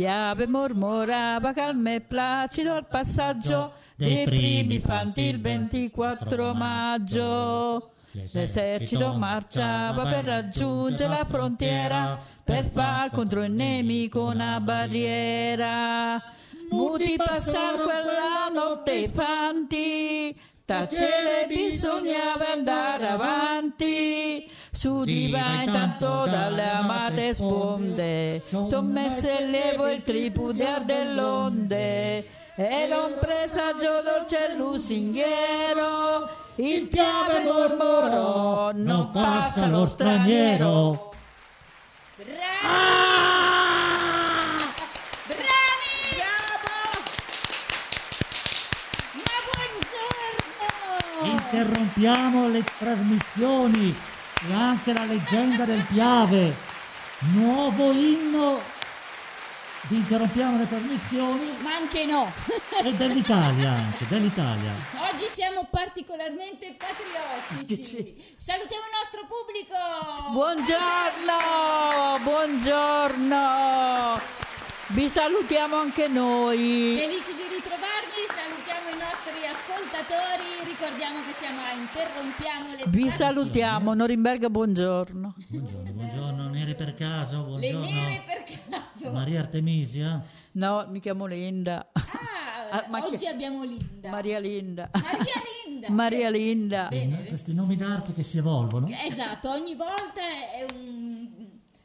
Piave mormorava calmo e placido al passaggio dei primi fanti il 24 maggio. L'esercito marciava per raggiungere la frontiera, per far contro il nemico una barriera. Muti passar quella notte i fanti, tacere bisognava andare avanti. Su diva intanto dalle amate sponde sommesse levo il tripudiar dell'onde, e non presagio dolce lusinghiero, il Piave mormorò, non passa lo straniero. Interrompiamo le trasmissioni e anche la leggenda del Piave, nuovo inno di Interrompiamo le trasmissioni, ma anche no, e dell'Italia, anche dell'Italia. Oggi siamo particolarmente patriottici. Salutiamo il nostro pubblico. Buongiorno, buongiorno, vi salutiamo anche noi, felici di ritrovarvi. Salutiamo i nostri ascoltatori, ricordiamo che siamo a Interrompiamo le Vi salutiamo, Norimberga, buongiorno. Buongiorno, buongiorno, Nere per caso, buongiorno. Le Nere per caso. Maria Artemisia? No, mi chiamo Linda. Ah, oggi abbiamo Linda. Maria Linda. Maria Linda. Maria Linda. Bene. Questi nomi d'arte che si evolvono. Esatto, ogni volta è un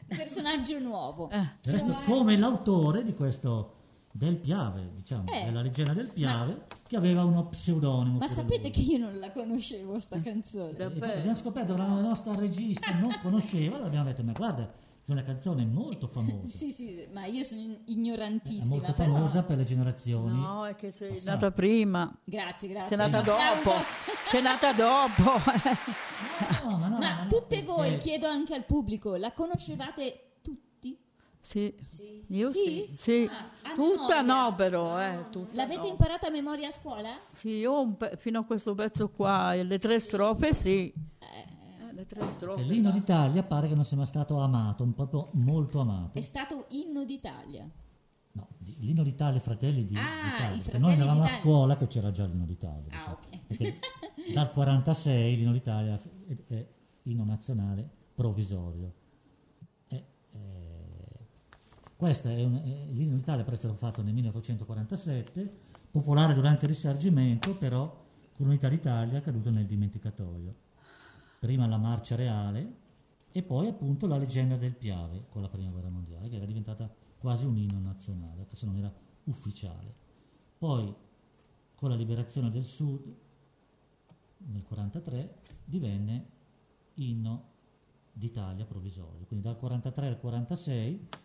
personaggio nuovo. Del resto, come l'autore di questo... del Piave, diciamo, della leggenda del Piave, che aveva uno pseudonimo. Ma sapete che io non la conoscevo sta canzone? Abbiamo scoperto che la nostra regista non conosceva, l'abbiamo detto, ma guarda, è una canzone molto famosa. Sì, sì, ma io sono ignorantissima. È molto famosa per le generazioni. No, è che sei passate. Nata prima. Grazie, grazie. Sei nata dopo. Sei nata dopo. No, ma no, ma tutte voi, chiedo anche al pubblico, la conoscevate? Sì. Sì, io sì. Sì. Ah, tutta no, però. Tutta l'avete imparata a memoria a scuola? Sì, io fino a questo pezzo qua, le tre strofe, sì. Le tre strofe. L'inno d'Italia pare che non sia mai stato amato, proprio molto amato. È stato inno d'Italia? No, l'inno d'Italia, Fratelli d'Italia. Perché noi andavamo a scuola che c'era già l'inno d'Italia. Ah, diciamo. Okay. Perché dal 1946 l'inno d'Italia è inno nazionale provvisorio. Questa è l'inno d'Italia, però è stato fatto nel 1847, popolare durante il Risorgimento, però con l'Unità d'Italia caduta nel dimenticatoio. Prima la Marcia Reale e poi appunto la leggenda del Piave con la Prima Guerra Mondiale, che era diventata quasi un inno nazionale, che se non era ufficiale. Poi con la liberazione del Sud nel 1943 divenne inno d'Italia provvisorio, quindi dal 1943 al 1946.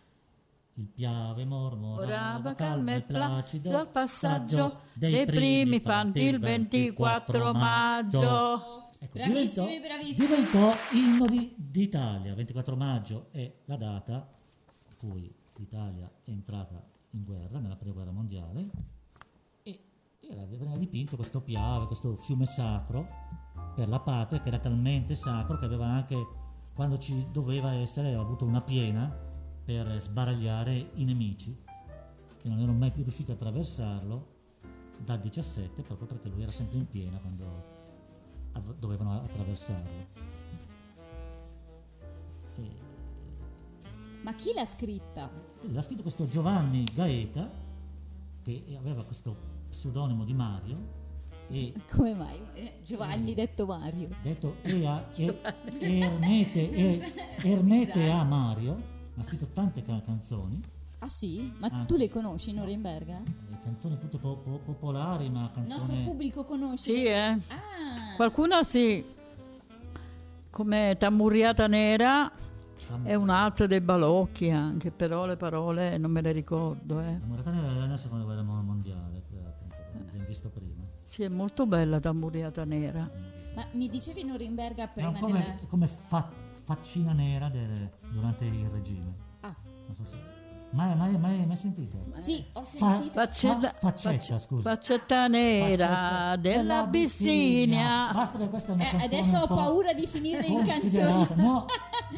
Il Piave mormorava calmo e placido al passaggio dei primi fanti il 24 maggio. Ecco, bravissimi, diventò inno d'Italia. 24 maggio è la data a cui l'Italia è entrata in guerra, nella Prima Guerra Mondiale, e veniva dipinto questo Piave, questo fiume sacro per la patria, che era talmente sacro che aveva anche, quando ci doveva essere, avuto una piena per sbaragliare i nemici che non erano mai più riusciti a attraversarlo dal 17, proprio perché lui era sempre in piena quando dovevano attraversarlo. E... ma chi l'ha scritta? L'ha scritto questo Giovanni Gaeta, che aveva questo pseudonimo di Mario. E come mai? Giovanni detto Mario. Detto Ermete a Mario. Ha scritto tante canzoni. Ah sì? Ma anche. Tu le conosci, Norimberga? No. Canzoni tutte popolari, ma canzoni... Il nostro pubblico conosce? Sì, Ah. Qualcuna sì, come Tammurriata Nera è un'altra dei Balocchi anche, però le parole non me le ricordo. Tammurriata Nera era nella Seconda Guerra Mondiale, l'abbiamo visto prima. Sì, è molto bella Tammurriata Nera. Ma mi dicevi Norimberga prima come Faccetta Nera durante il regime. Non so se mai sentita? Sì, ho sentito. Faccetta Nera dell'Abissinia. Basta, che questa è una canzone. Adesso ho paura di finire in canzone. No,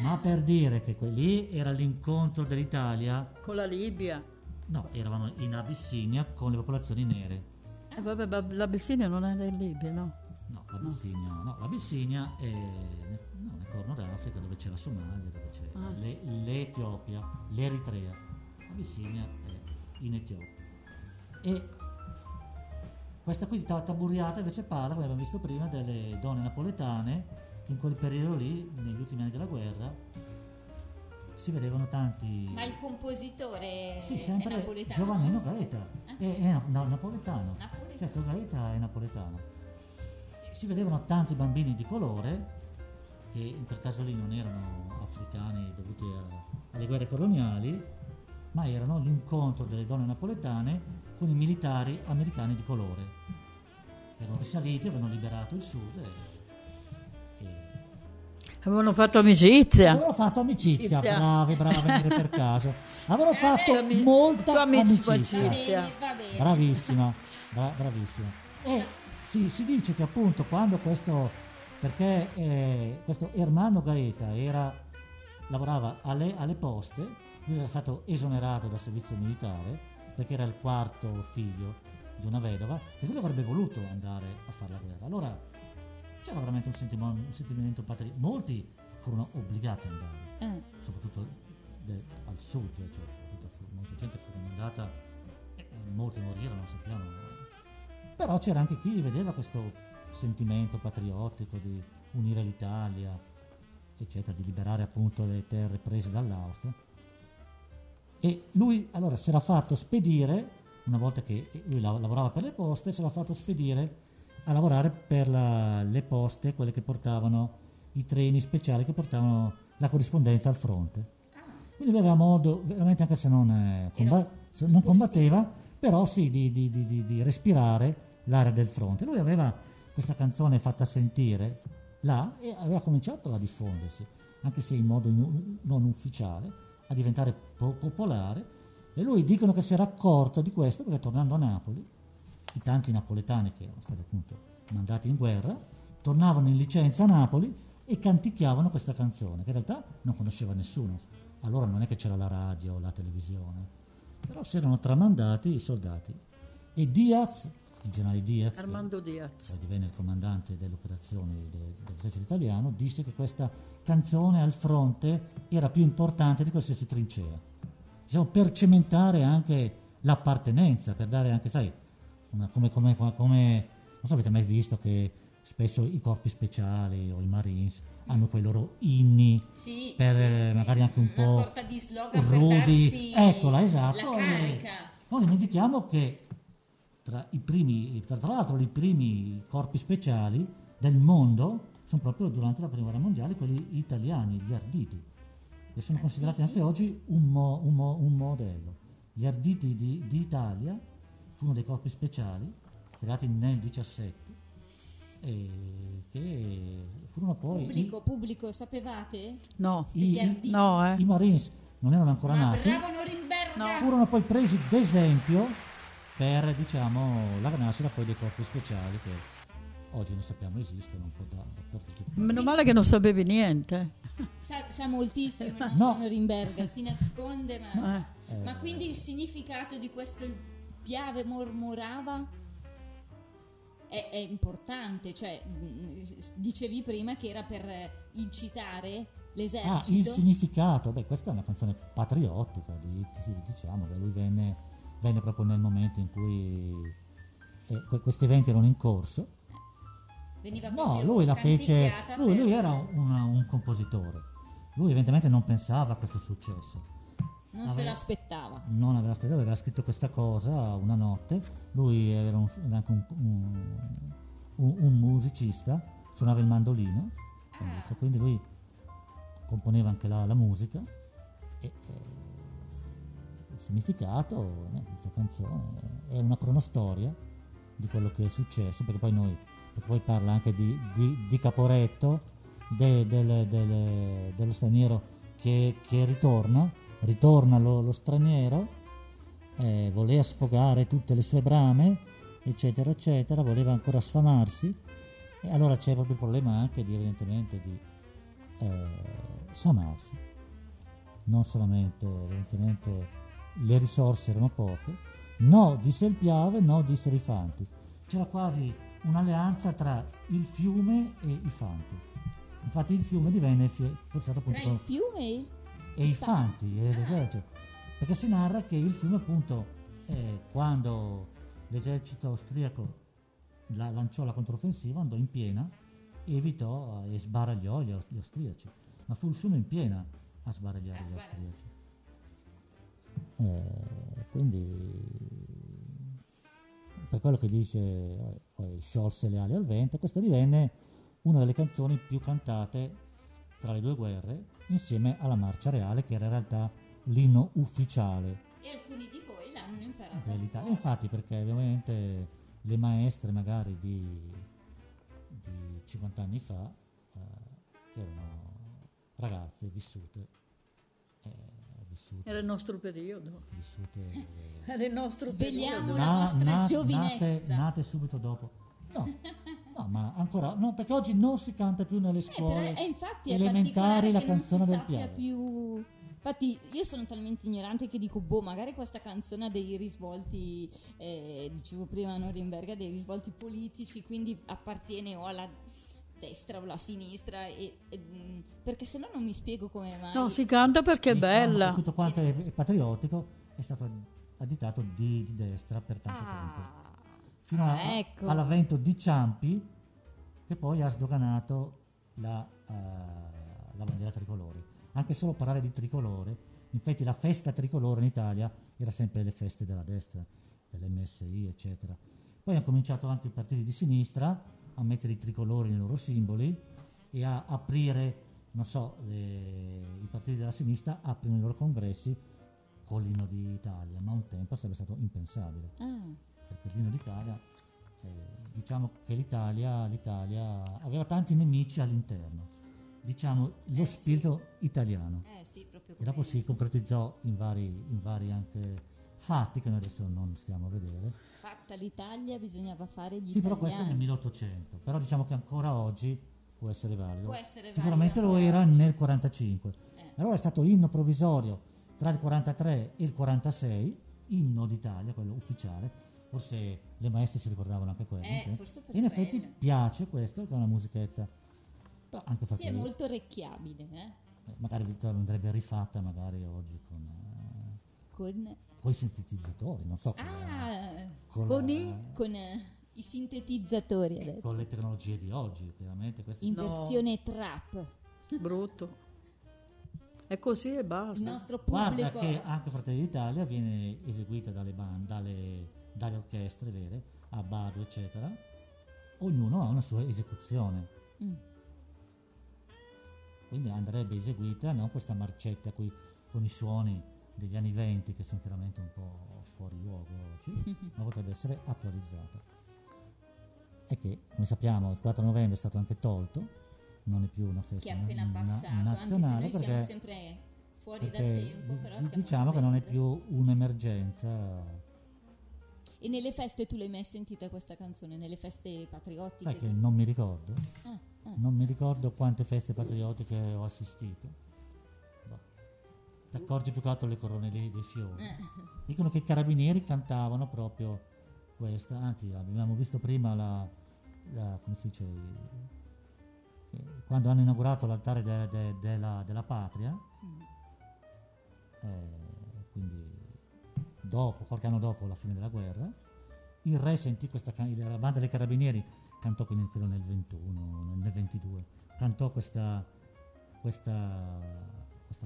ma per dire che lì era l'incontro dell'Italia con la Libia. No, eravamo in Abissinia con le popolazioni nere. Vabbè, l'Abissinia non era in Libia, no? No, l'Abissinia no, è nel Corno d'Africa, dove c'è la Somalia, dove c'è l'Etiopia, l'Eritrea. L'Abissinia è in Etiopia. E questa qui di Tammurriata invece parla, come abbiamo visto prima, delle donne napoletane che in quel periodo lì, negli ultimi anni della guerra, si vedevano tanti. Ma il compositore sempre è napoletano? Giovannino Gaeta è napoletano. Certo, Gaeta è napoletano. Si vedevano tanti bambini di colore che in quel caso lì non erano africani dovuti alle guerre coloniali, ma erano l'incontro delle donne napoletane con i militari americani di colore. Erano risaliti, avevano liberato il sud e avevano fatto amicizia. Brava a venire per caso. Avevano fatto molta amicizia. Bravissima. E si dice che appunto quando questo Armando Gaeta lavorava alle poste, lui era stato esonerato dal servizio militare perché era il quarto figlio di una vedova e lui avrebbe voluto andare a fare la guerra. Allora c'era veramente un sentimento patriottico. Molti furono obbligati ad andare, soprattutto al sud, cioè molta gente fu mandata, molti morirono, lo sappiamo. Però c'era anche chi vedeva questo sentimento patriottico di unire l'Italia, eccetera, di liberare appunto le terre prese dall'Austria. E lui allora si era fatto spedire, una volta che lui lavorava per le poste, si era fatto spedire a lavorare per le poste, quelle che portavano i treni speciali che portavano la corrispondenza al fronte. Quindi aveva modo, veramente, anche se non combatteva, però sì, di respirare l'area del fronte. Lui aveva questa canzone fatta sentire là e aveva cominciato a diffondersi, anche se in modo non ufficiale, a diventare popolare. E lui dicono che si era accorto di questo perché tornando a Napoli, i tanti napoletani che erano stati appunto mandati in guerra tornavano in licenza a Napoli e canticchiavano questa canzone che in realtà non conosceva nessuno. Allora non è che c'era la radio o la televisione, però si erano tramandati i soldati. E Diaz, il generale Diaz, Armando Diaz, che divenne il comandante delle operazioni dell'esercito italiano, disse che questa canzone al fronte era più importante di qualsiasi trincea, per cementare anche l'appartenenza, per dare anche, sai, come non so, avete mai visto che spesso i corpi speciali o i Marines hanno quei loro inni anche un po' sorta di slogan rudi, eccola, esatto. Non dimentichiamo che tra l'altro i primi corpi speciali del mondo sono proprio durante la prima guerra mondiale quelli italiani, gli Arditi, che sono considerati anche oggi un modello. Gli Arditi di Italia furono dei corpi speciali creati nel 17 e che furono poi pubblico sapevate? No, i Marines non erano ancora nati. Bravo Norimberga. No. Furono poi presi d'esempio per, diciamo, la nascita poi dei corpi speciali che oggi non sappiamo esistono un po' da meno male che non sapevi niente. Sa moltissimo Norimberga, si nasconde ma quindi il significato di questo Piave mormorava è importante, cioè dicevi prima che era per incitare l'esercito. Il significato, questa è una canzone patriottica, diciamo che lui venne proprio nel momento in cui questi eventi erano in corso. Lui era un compositore, lui evidentemente non pensava a questo successo. Non aveva aspettato, aveva scritto questa cosa una notte. Lui era anche un musicista, suonava il mandolino, quindi lui componeva anche la musica e il significato di questa canzone è una cronostoria di quello che è successo, perché poi parla anche di Caporetto, dello straniero che ritorna. Ritorna lo straniero, voleva sfogare tutte le sue brame, eccetera, eccetera, voleva ancora sfamarsi. E allora c'è proprio il problema anche di sfamarsi, non solamente evidentemente le risorse erano poche, no disse il Piave, no dissero i fanti. C'era quasi un'alleanza tra il fiume e i fanti. Infatti il fiume divenne forzato appunto tra il fiume e i fanti e l'esercito, perché si narra che il fiume appunto quando l'esercito austriaco lanciò la controffensiva andò in piena e evitò e sbaragliò gli austriaci, ma fu il fiume in piena a sbaragliare gli austriaci. Quindi per quello che dice sciolse le ali al vento, questa divenne una delle canzoni più cantate tra le due guerre, insieme alla Marcia Reale, che era in realtà l'inno ufficiale. E alcuni di voi l'hanno imparata a scuola. Infatti, perché ovviamente le maestre magari di 50 anni fa erano ragazze vissute. Era il nostro periodo. Era il nostro periodo. La nostra giovinezza. Nate subito dopo. No, ma ancora no, perché oggi non si canta più nelle scuole elementari la canzone del Piave. Più... Infatti io sono talmente ignorante che dico, boh, magari questa canzone ha dei risvolti, dicevo prima Norimberga, dei risvolti politici, quindi appartiene o alla destra o la sinistra perché sennò non mi spiego come mai. No, si canta perché è bella. Tutto quanto è patriottico è stato additato di destra per tanto tempo, fino all'avvento di Ciampi, che poi ha sdoganato la bandiera tricolore. Anche solo parlare di tricolore, infatti la festa tricolore in Italia era sempre le feste della destra, dell'MSI eccetera. Poi hanno cominciato anche i partiti di sinistra a mettere i tricolori nei loro simboli e a aprire, non so, i partiti della sinistra aprono i loro congressi con l'inno d'Italia, ma un tempo sarebbe stato impensabile. Perché l'inno d'Italia, diciamo che l'Italia aveva tanti nemici all'interno, diciamo lo spirito italiano. E dopo si concretizzò in vari anche fatti che noi adesso non stiamo a vedere. Fatta l'Italia bisognava fare gli italiani. Sì, però questo è nel 1800, però diciamo che ancora oggi può essere valido. Sicuramente lo era nel 45. Allora è stato l'inno provvisorio tra il 43 e il 46, inno d'Italia, quello ufficiale. Forse le maestre si ricordavano anche quello. E in effetti piace questo, che è una musichetta. Anche sì, è molto orecchiabile. Magari andrebbe rifatta magari oggi con i sintetizzatori, non so, con i sintetizzatori con le tecnologie di oggi, chiaramente in versione trap. Brutto, è così e basta. Il nostro pubblico, guarda che anche Fratelli d'Italia viene eseguita dalle band, dalle orchestre vere, a Bado eccetera, ognuno ha una sua esecuzione. Quindi andrebbe eseguita, no, questa marcetta qui con i suoni degli anni 20, che sono chiaramente un po' fuori luogo oggi, ma potrebbe essere attualizzata. E che, come sappiamo, il 4 novembre è stato anche tolto, non è più una festa nazionale, anche se noi siamo sempre fuori dal tempo, però diciamo che non è più un'emergenza. E nelle feste tu l'hai mai sentita questa canzone? Nelle feste patriottiche? Sai che non mi ricordo. Non mi ricordo quante feste patriottiche ho assistito. Ti accorgi più che altro le corone dei fiori. Dicono che i carabinieri cantavano proprio questa. Anzi, abbiamo visto prima come si dice, quando hanno inaugurato l'altare della patria. Quindi qualche anno dopo la fine della guerra, il re sentì questa canzone. La banda dei carabinieri cantò, quindi credo nel 21, nel 22, cantò questa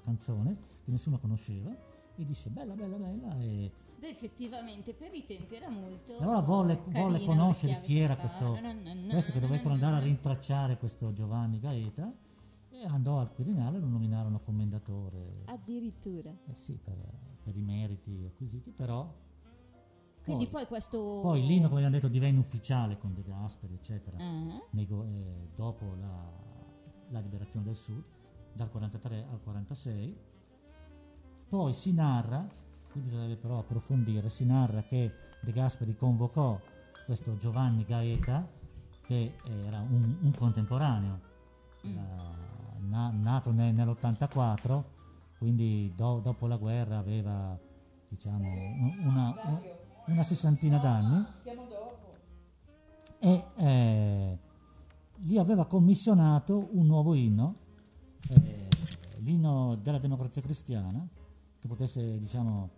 canzone che nessuno conosceva e disse bella, bella, bella. Beh, effettivamente per i tempi era molto. Allora volle conoscere chi era questo che dovettero andare a rintracciare, questo Giovanni Gaeta, e andò al Quirinale e lo nominarono commendatore. Addirittura. Eh sì, per i meriti acquisiti, però. Quindi poi questo. Poi l'inno, come abbiamo detto, divenne ufficiale con De Gasperi, eccetera, dopo la liberazione del Sud, dal 43 al 46. Poi si narra, qui bisognerebbe però approfondire, si narra che De Gasperi convocò questo Giovanni Gaeta, che era un contemporaneo, nato nell'84, quindi dopo la guerra aveva diciamo una sessantina d'anni, e gli aveva commissionato un nuovo inno, l'inno della Democrazia Cristiana, che potesse, diciamo,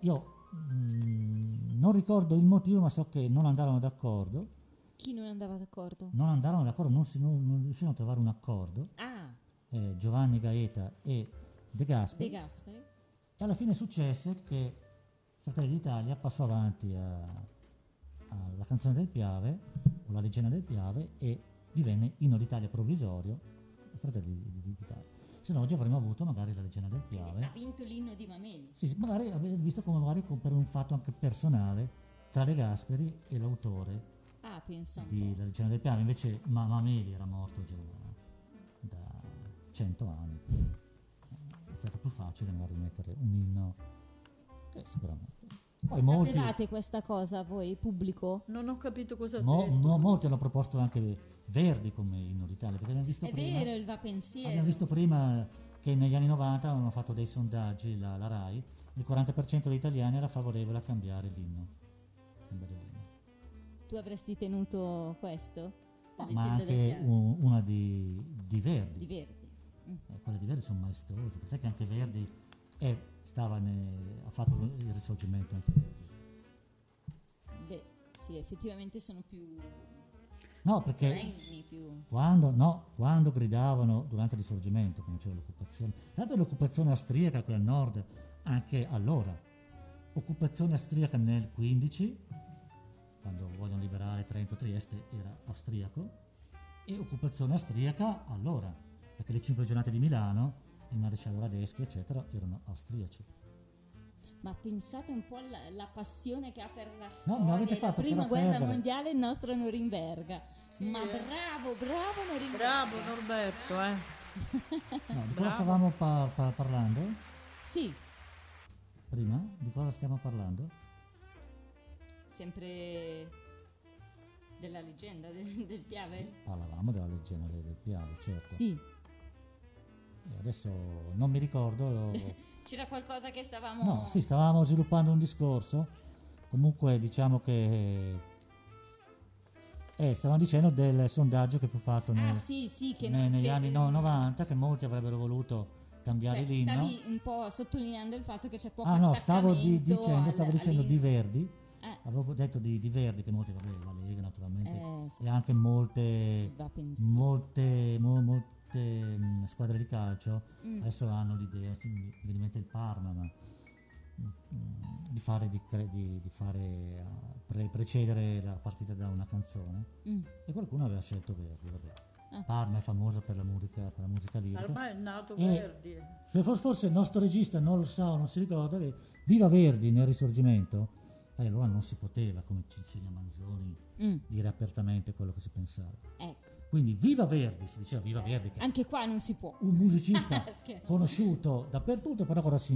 io non ricordo il motivo, ma so che non andarono d'accordo. Chi non andava d'accordo? Non andarono d'accordo, non riuscirono a trovare un accordo. Ah. Giovanni Gaeta e De Gasperi. De Gasperi. E alla fine successe che Fratelli d'Italia passò avanti alla canzone del Piave, o la leggenda del Piave, e divenne Inno d'Italia provvisorio Fratelli d'Italia. Se no oggi avremmo avuto magari la leggenda del Piave. Ha vinto l'inno di Mameli. Sì, magari avremmo visto come magari per un fatto anche personale tra De Gasperi e l'autore. Ah, pensa di La leggenda del Piave. Invece Mameli era morto già da 100 anni, è stato più facile magari mettere un inno sicuramente. Poi molti sapevate questa cosa voi, pubblico? Non ho capito cosa molti hanno proposto anche Verdi come inno d'Italia, perché abbiamo visto prima, il Va pensiero. Abbiamo visto prima che negli anni 90 hanno fatto dei sondaggi la RAI, il 40% degli italiani era favorevole a cambiare l'inno. Tu avresti tenuto questo? Ma anche una di Verdi. Di Verdi. Mm. Quella di Verdi sono maestosi. Sai che anche Verdi ha fatto il Risorgimento anche Verdi. Beh, sì, effettivamente sono più... No, perché solenni, più... Quando gridavano durante il Risorgimento, quando c'era l'occupazione, tanto l'occupazione austriaca qui al nord, anche allora, occupazione austriaca nel 15... quando vogliono liberare Trento, Trieste era austriaco, e occupazione austriaca allora, perché le 5 giornate di Milano, il maresciallo Radeschi eccetera erano austriaci. Ma pensate un po' alla passione che ha per la storia, la prima guerra mondiale, il nostro Norimberga. Sì. Ma bravo Norimberga, bravo Norberto, no, di cosa stavamo parlando? Sì, prima di cosa stiamo parlando? Sempre della leggenda del Piave? Sì, parlavamo della leggenda del Piave, certo. Sì. E adesso non mi ricordo. C'era qualcosa che stavamo... No, sì, stavamo sviluppando un discorso. Comunque diciamo che... stavamo dicendo del sondaggio che fu fatto negli anni 90, che molti avrebbero voluto cambiare l'inno. Stavi un po' sottolineando il fatto che c'è poco attaccamento. Stavo dicendo di Verdi. Avevo detto di Verdi, che molti, la Lega naturalmente, sì. E anche molte squadre di calcio adesso hanno l'idea, mi viene in mente il Parma, ma precedere la partita da una canzone, e qualcuno aveva scelto Verdi, vabbè. Parma è famosa per la musica lirica. Parma è nato Verdi. Forse il nostro regista non lo sa o non si ricorda che viva Verdi nel Risorgimento. Allora non si poteva, come ci insegna Manzoni, dire apertamente quello che si pensava. Ecco. Quindi viva Verdi, si diceva viva Verdi. Che anche qua non si può. Un musicista conosciuto dappertutto, però cosa si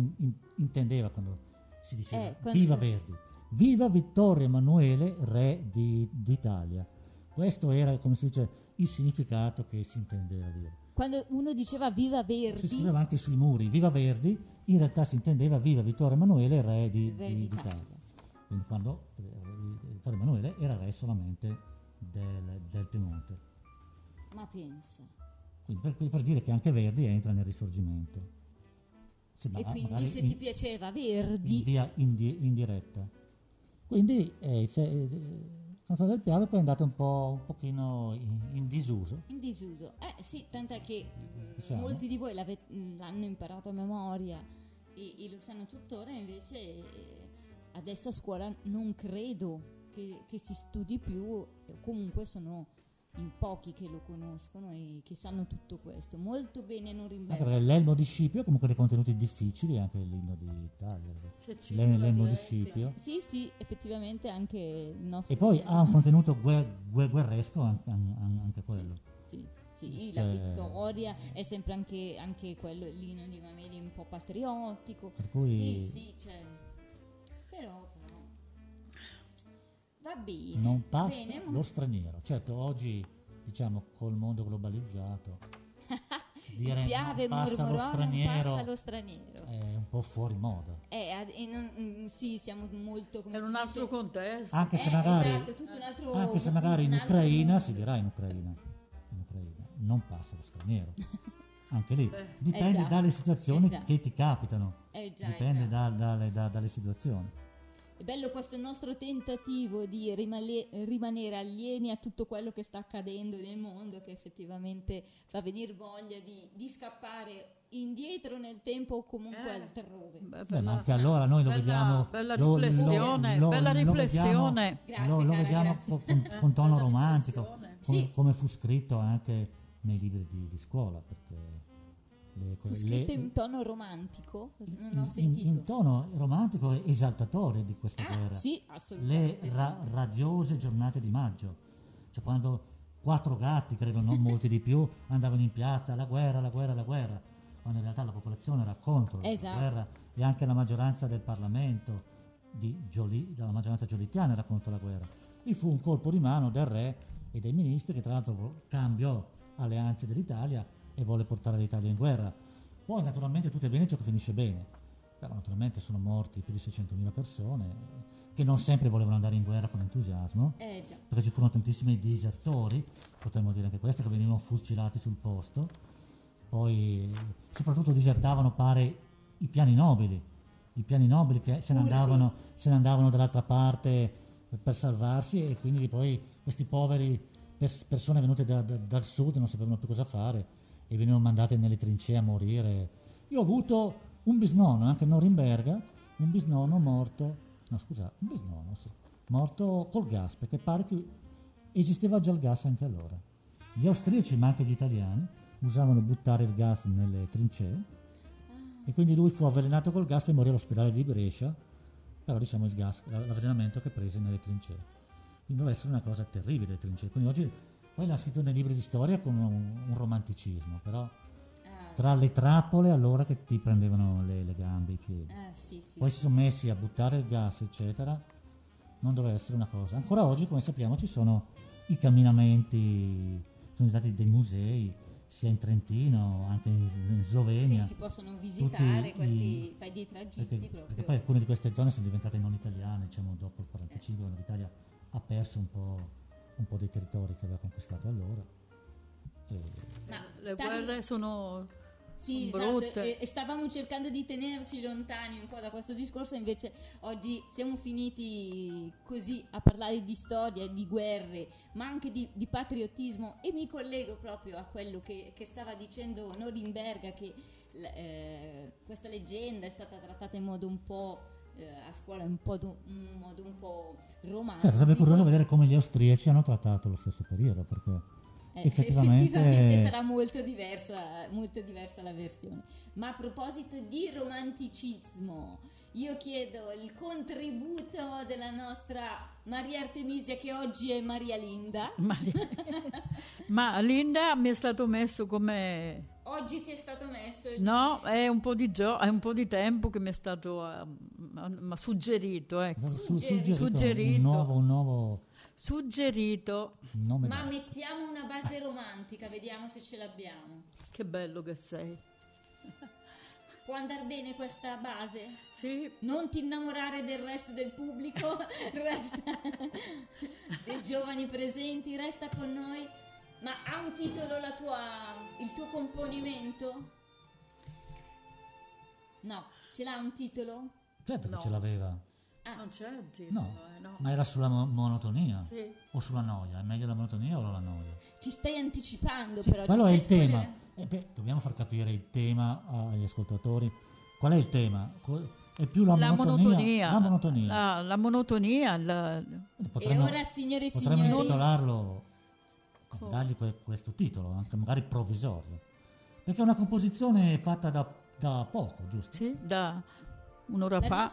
intendeva quando si diceva viva Verdi? Viva Vittorio Emanuele, re d'Italia. Questo era, come si dice, il significato che si intendeva dire. Quando uno diceva viva Verdi... Si scriveva anche sui muri, viva Verdi, in realtà si intendeva viva Vittorio Emanuele, re d'Italia. Quindi quando Vittorio Emanuele era re solamente del Piemonte. Ma pensa. Quindi per dire che anche Verdi entra nel Risorgimento. Quindi se ti piaceva Verdi... In via indiretta. Quindi la canzone del Piave poi è andata un pochino in disuso. In disuso. Sì, tant'è che molti di voi l'hanno imparato a memoria e lo sanno tuttora, invece... Adesso a scuola non credo che si studi più, comunque sono in pochi che lo conoscono e che sanno tutto questo. Molto bene Norimberga. Anche l'elmo di Scipio ha comunque dei contenuti difficili, anche l'inno d'Italia. L'elmo di Scipio. Sì, effettivamente anche il nostro... E poi ha un contenuto guerresco anche quello. Sì, la vittoria è sempre anche quello, l'inno di Mameli un po' patriottico. Per cui... Sì, Però va bene, non passa bene, lo straniero. Certo, oggi diciamo col mondo globalizzato dire Il Piave murmurò, passa lo straniero. È un po' fuori moda. Sì, siamo molto... È un altro contesto. Anche se magari, esatto, tutto un altro, anche se magari in Ucraina si dirà in Ucraina non passa lo straniero. Anche lì. Dipende dalle situazioni che ti capitano. Dipende dalle situazioni. È bello questo nostro tentativo di rimanere alieni a tutto quello che sta accadendo nel mondo, che effettivamente fa venire voglia di scappare indietro nel tempo o comunque altrove. Ma anche allora noi lo vediamo... Bella riflessione. Lo vediamo con tono romantico, come fu scritto anche nei libri di scuola, perché... Scritto in tono romantico? Non ho sentito. In tono romantico e esaltatore di questa guerra. Sì, assolutamente. Radiose giornate di maggio, cioè quando 4 gatti, credo non molti di più, andavano in piazza, la guerra, quando in realtà la popolazione era contro la guerra, e anche la maggioranza del Parlamento, la maggioranza giolittiana era contro la guerra. E fu un colpo di mano del re e dei ministri, che tra l'altro cambiò alleanze dell'Italia e vuole portare l'Italia in guerra. Poi naturalmente tutto è bene, ciò che finisce bene, però naturalmente sono morti più di 600.000 persone che non sempre volevano andare in guerra con entusiasmo, perché ci furono tantissimi disertori, potremmo dire anche questo, che venivano fucilati sul posto. Poi soprattutto disertavano, pare, i piani nobili che se ne andavano dall'altra parte per salvarsi, e quindi poi questi poveri persone venute dal sud non sapevano più cosa fare e venivano mandate nelle trincee a morire. Io ho avuto un bisnonno, anche a Norimberga, morto col gas, perché pare che esisteva già il gas anche allora. Gli austriaci, ma anche gli italiani, usavano buttare il gas nelle trincee, e quindi lui fu avvelenato col gas per morire all'ospedale di Brescia, però diciamo il gas, l'avvelenamento che prese nelle trincee. Quindi doveva essere una cosa terribile le trincee, quindi oggi... Poi l'ha scritto nei libri di storia con un romanticismo, però tra le trappole allora che ti prendevano le gambe, i piedi. Poi si sono messi a buttare il gas, eccetera, non doveva essere una cosa. Ancora oggi, come sappiamo, ci sono i camminamenti, sono stati dei musei, sia in Trentino, anche in Slovenia. Sì, si possono visitare questi fai dei tragitti proprio. Perché poi alcune di queste zone sono diventate non italiane, diciamo dopo il 45, quando l'Italia ha perso un po' dei territori che aveva conquistato allora. Ma le guerre sono brutte. Esatto, e stavamo cercando di tenerci lontani un po' da questo discorso, invece oggi siamo finiti così a parlare di storia, di guerre, ma anche di patriottismo, e mi collego proprio a quello che stava dicendo Norimberga, che questa leggenda è stata trattata in modo un po' a scuola, in modo un po' romantico. Certo, sarebbe curioso vedere come gli austriaci hanno trattato lo stesso periodo, perché effettivamente sarà molto diversa la versione. Ma a proposito di romanticismo, io chiedo il contributo della nostra Maria Artemisia, che oggi è Maria Linda. Ma Linda mi è stato messo come... Oggi ti è stato messo il... No, è un po' di tempo che mi è stato suggerito, ecco. Suggerito. Un nuovo... Suggerito. Ma mettiamo una base romantica, vediamo se ce l'abbiamo. Che bello che sei. Può andare bene questa base? Sì. Non ti innamorare del resto del pubblico, dei giovani presenti, resta con noi. Ma ha un titolo il tuo componimento? No, ce l'ha un titolo? Certo che ce l'aveva. Non c'è un titolo, no. Ma era sulla monotonia? Sì. O sulla noia? È meglio la monotonia o la noia? Ci stai anticipando, però. Quello è il tema. Dobbiamo far capire il tema agli ascoltatori. Qual è il tema? È più la monotonia. Potremmo, e ora, signore e signori, potremmo intitolarlo, dargli questo titolo, anche magari provvisorio, perché è una composizione fatta da poco, giusto? Sì, da un'ora fa.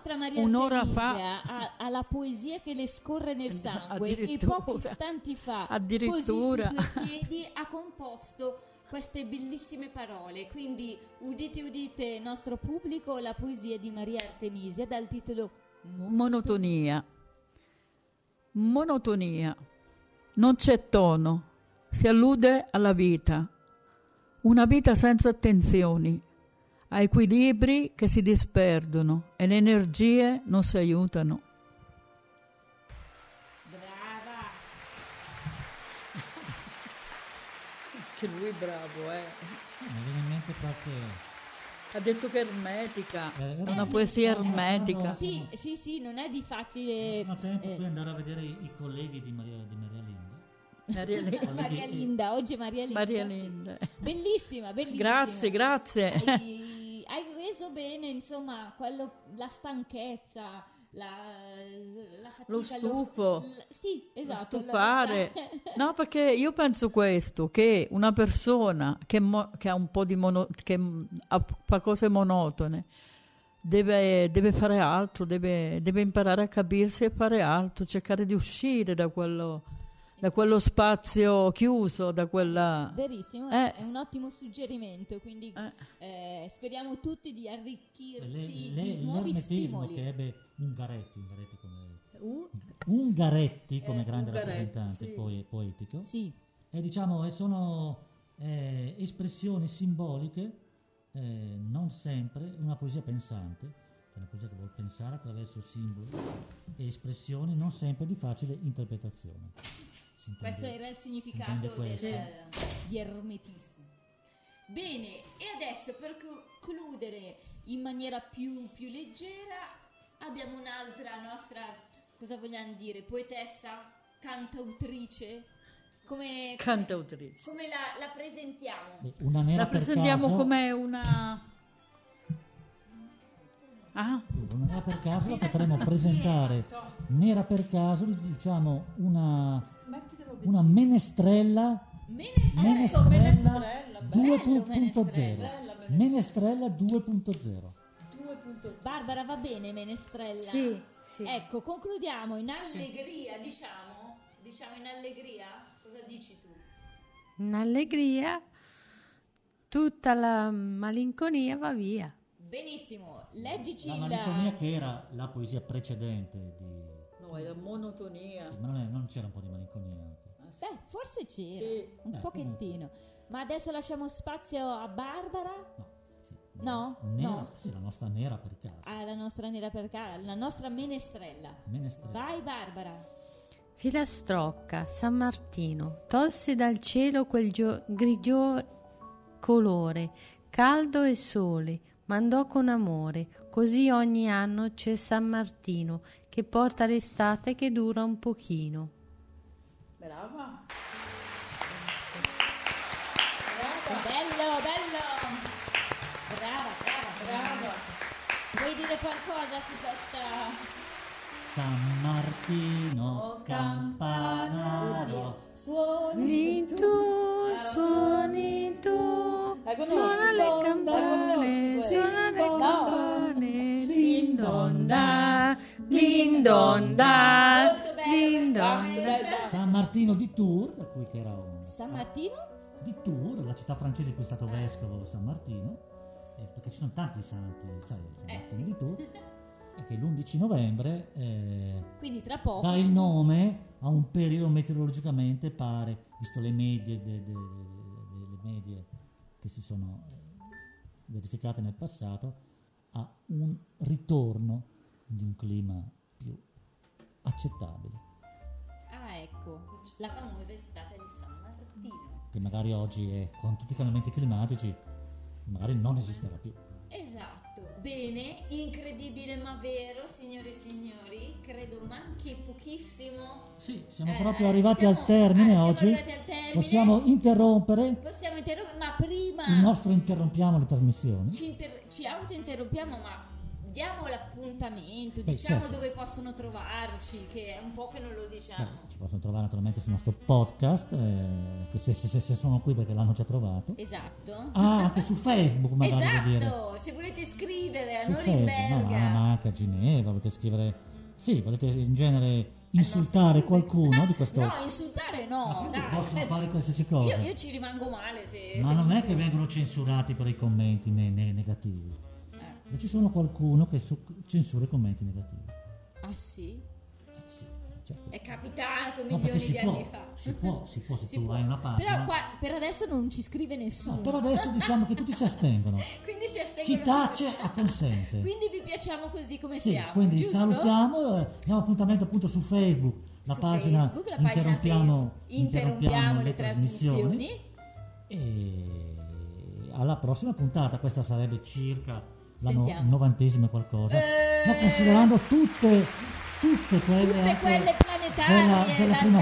Ha la poesia che le scorre nel sangue, e pochi istanti fa, addirittura, così sui due piedi, ha composto queste bellissime parole. Quindi udite nostro pubblico, la poesia di Maria Artemisia dal titolo Monotonia. Non c'è tono, si allude alla vita, Una vita senza attenzioni, a equilibri che si disperdono e le energie non si aiutano. Brava! Che lui è bravo, eh! Mi viene in mente qualche... Ha detto che è ermetica, una poesia ermetica. Sì, sì, sì, non è di facile... Non sono tempo per andare a vedere i colleghi di Maria Linda. Maria Linda, oggi Maria Linda. Bellissima, bellissima. Grazie. Hai reso bene, insomma, la stanchezza, la fatica, lo stufo. Sì, esatto. Lo stufare. No, perché io penso questo, che una persona che ha un po' di che fa cose monotone deve fare altro, deve imparare a capirsi e fare altro, cercare di uscire da quello spazio chiuso, da quella... Verissimo, è un ottimo suggerimento, quindi speriamo tutti di arricchirci di nuovi stimoli. Che ebbe Ungaretti come grande rappresentante, sì. Poetico. Sì. E diciamo, sono espressioni simboliche, non sempre, una poesia pensante, cioè una poesia che vuol pensare attraverso simboli e espressioni non sempre di facile interpretazione. Questo era il significato di ermetismo. Bene, e adesso per concludere in maniera più leggera abbiamo un'altra nostra, cosa vogliamo dire, poetessa, cantautrice? Cantautrice. Come la presentiamo? Una nera per caso. La presentiamo come una... Ah. Una nera per caso la potremmo presentare. Nera per caso, diciamo, una menestrella 2.0. Menestrella 2.0. Barbara, va bene menestrella? Sì, sì. Ecco, concludiamo in allegria, sì. Diciamo in allegria, cosa dici tu? In allegria tutta la malinconia va via. Benissimo, leggici la... malinconia che era la poesia precedente di... No, è la monotonia. Sì, ma non c'era un po' di malinconia? Beh, forse c'era, sì. Un pochettino. Comunque. Ma adesso lasciamo spazio a Barbara? No. Sì, no? Sì, la nostra nera per caso. Ah, la nostra nera per caso, la nostra menestrella. Vai Barbara. Filastrocca, San Martino, tolse dal cielo quel grigio colore, caldo e sole, mandò con amore, così ogni anno c'è San Martino che porta l'estate che dura un pochino. Brava! Bello! Brava! Vuoi dire qualcosa su questa? San Martino campanaro, suoni tu, suona le campane, din don da, din don da, din don da. San Martino di Tours, da cui che era un... San Martino? Di Tours, la città francese in cui è stato vescovo San Martino, perché ci sono tanti santi, sai, San Martino di Tours. Che l'11 novembre quindi tra poco dà il nome a un periodo meteorologicamente pare, visto le medie medie che si sono verificate nel passato, a un ritorno di un clima più accettabile. Ecco, la famosa estate di San Martino, che magari oggi con tutti i cambiamenti climatici magari non esisterà più. Esatto. Bene, incredibile ma vero, signore e signori, credo manchi pochissimo. Sì, siamo proprio arrivati al termine oggi. Possiamo interrompere. Ma prima... Il nostro interrompiamo le trasmissioni. Ci autointerrompiamo, ma diamo l'appuntamento, diciamo certo. Dove possono trovarci, che è un po' che non lo diciamo. Ci possono trovare naturalmente sul nostro podcast, che se sono qui perché l'hanno già trovato. Esatto. Ah, anche su Facebook magari. Esatto, dire. Se volete scrivere a Norimberga. Ma anche a Ginevra, volete scrivere... Sì, volete in genere... insultare qualcuno di questo... No, insultare no, dai, possono fare qualsiasi cosa. Io ci rimango male se... Ma se non è che vengono censurati per i commenti negativi. Ma ci sono qualcuno che censura i commenti negativi. Ah sì? Sì, certo. È capitato milioni di anni fa. Si può. Hai una pagina. Però qua, per adesso non ci scrive nessuno. No, per adesso diciamo che tutti si astengono. Quindi si astengono. Chi tace acconsente. Quindi vi piacciamo così come siamo. Quindi giusto? Salutiamo, diamo appuntamento appunto su Facebook, interrompiamo le trasmissioni. E alla prossima puntata, questa sarebbe circa la 90esima qualcosa, ma considerando tutte quelle planetarie della prima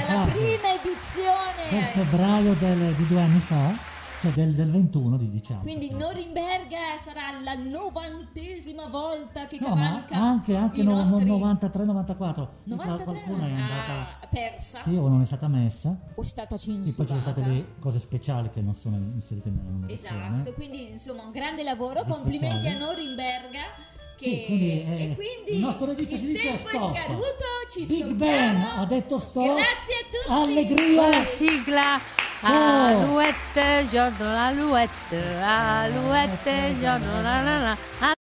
edizione del febbraio di 2 anni fa, cioè del 21 di diciamo. Quindi Norimberga sarà la 90esima volta che cavalca anche i nostri... 93-94 qualcuno è andata persa, sì, o non è stata messa o è stata censurata, e poi ci sono state le cose speciali che non sono inserite nella numerazione. Esatto, quindi insomma un grande lavoro, complimenti speciali a Norimberga che... Sì, quindi, e quindi il nostro regista si dice stop, è scaduto, ci Big Ben ha detto stop, grazie a tutti, allegria, buona sigla. Alouette, giorno l'alouette, alouette, giorno la la la.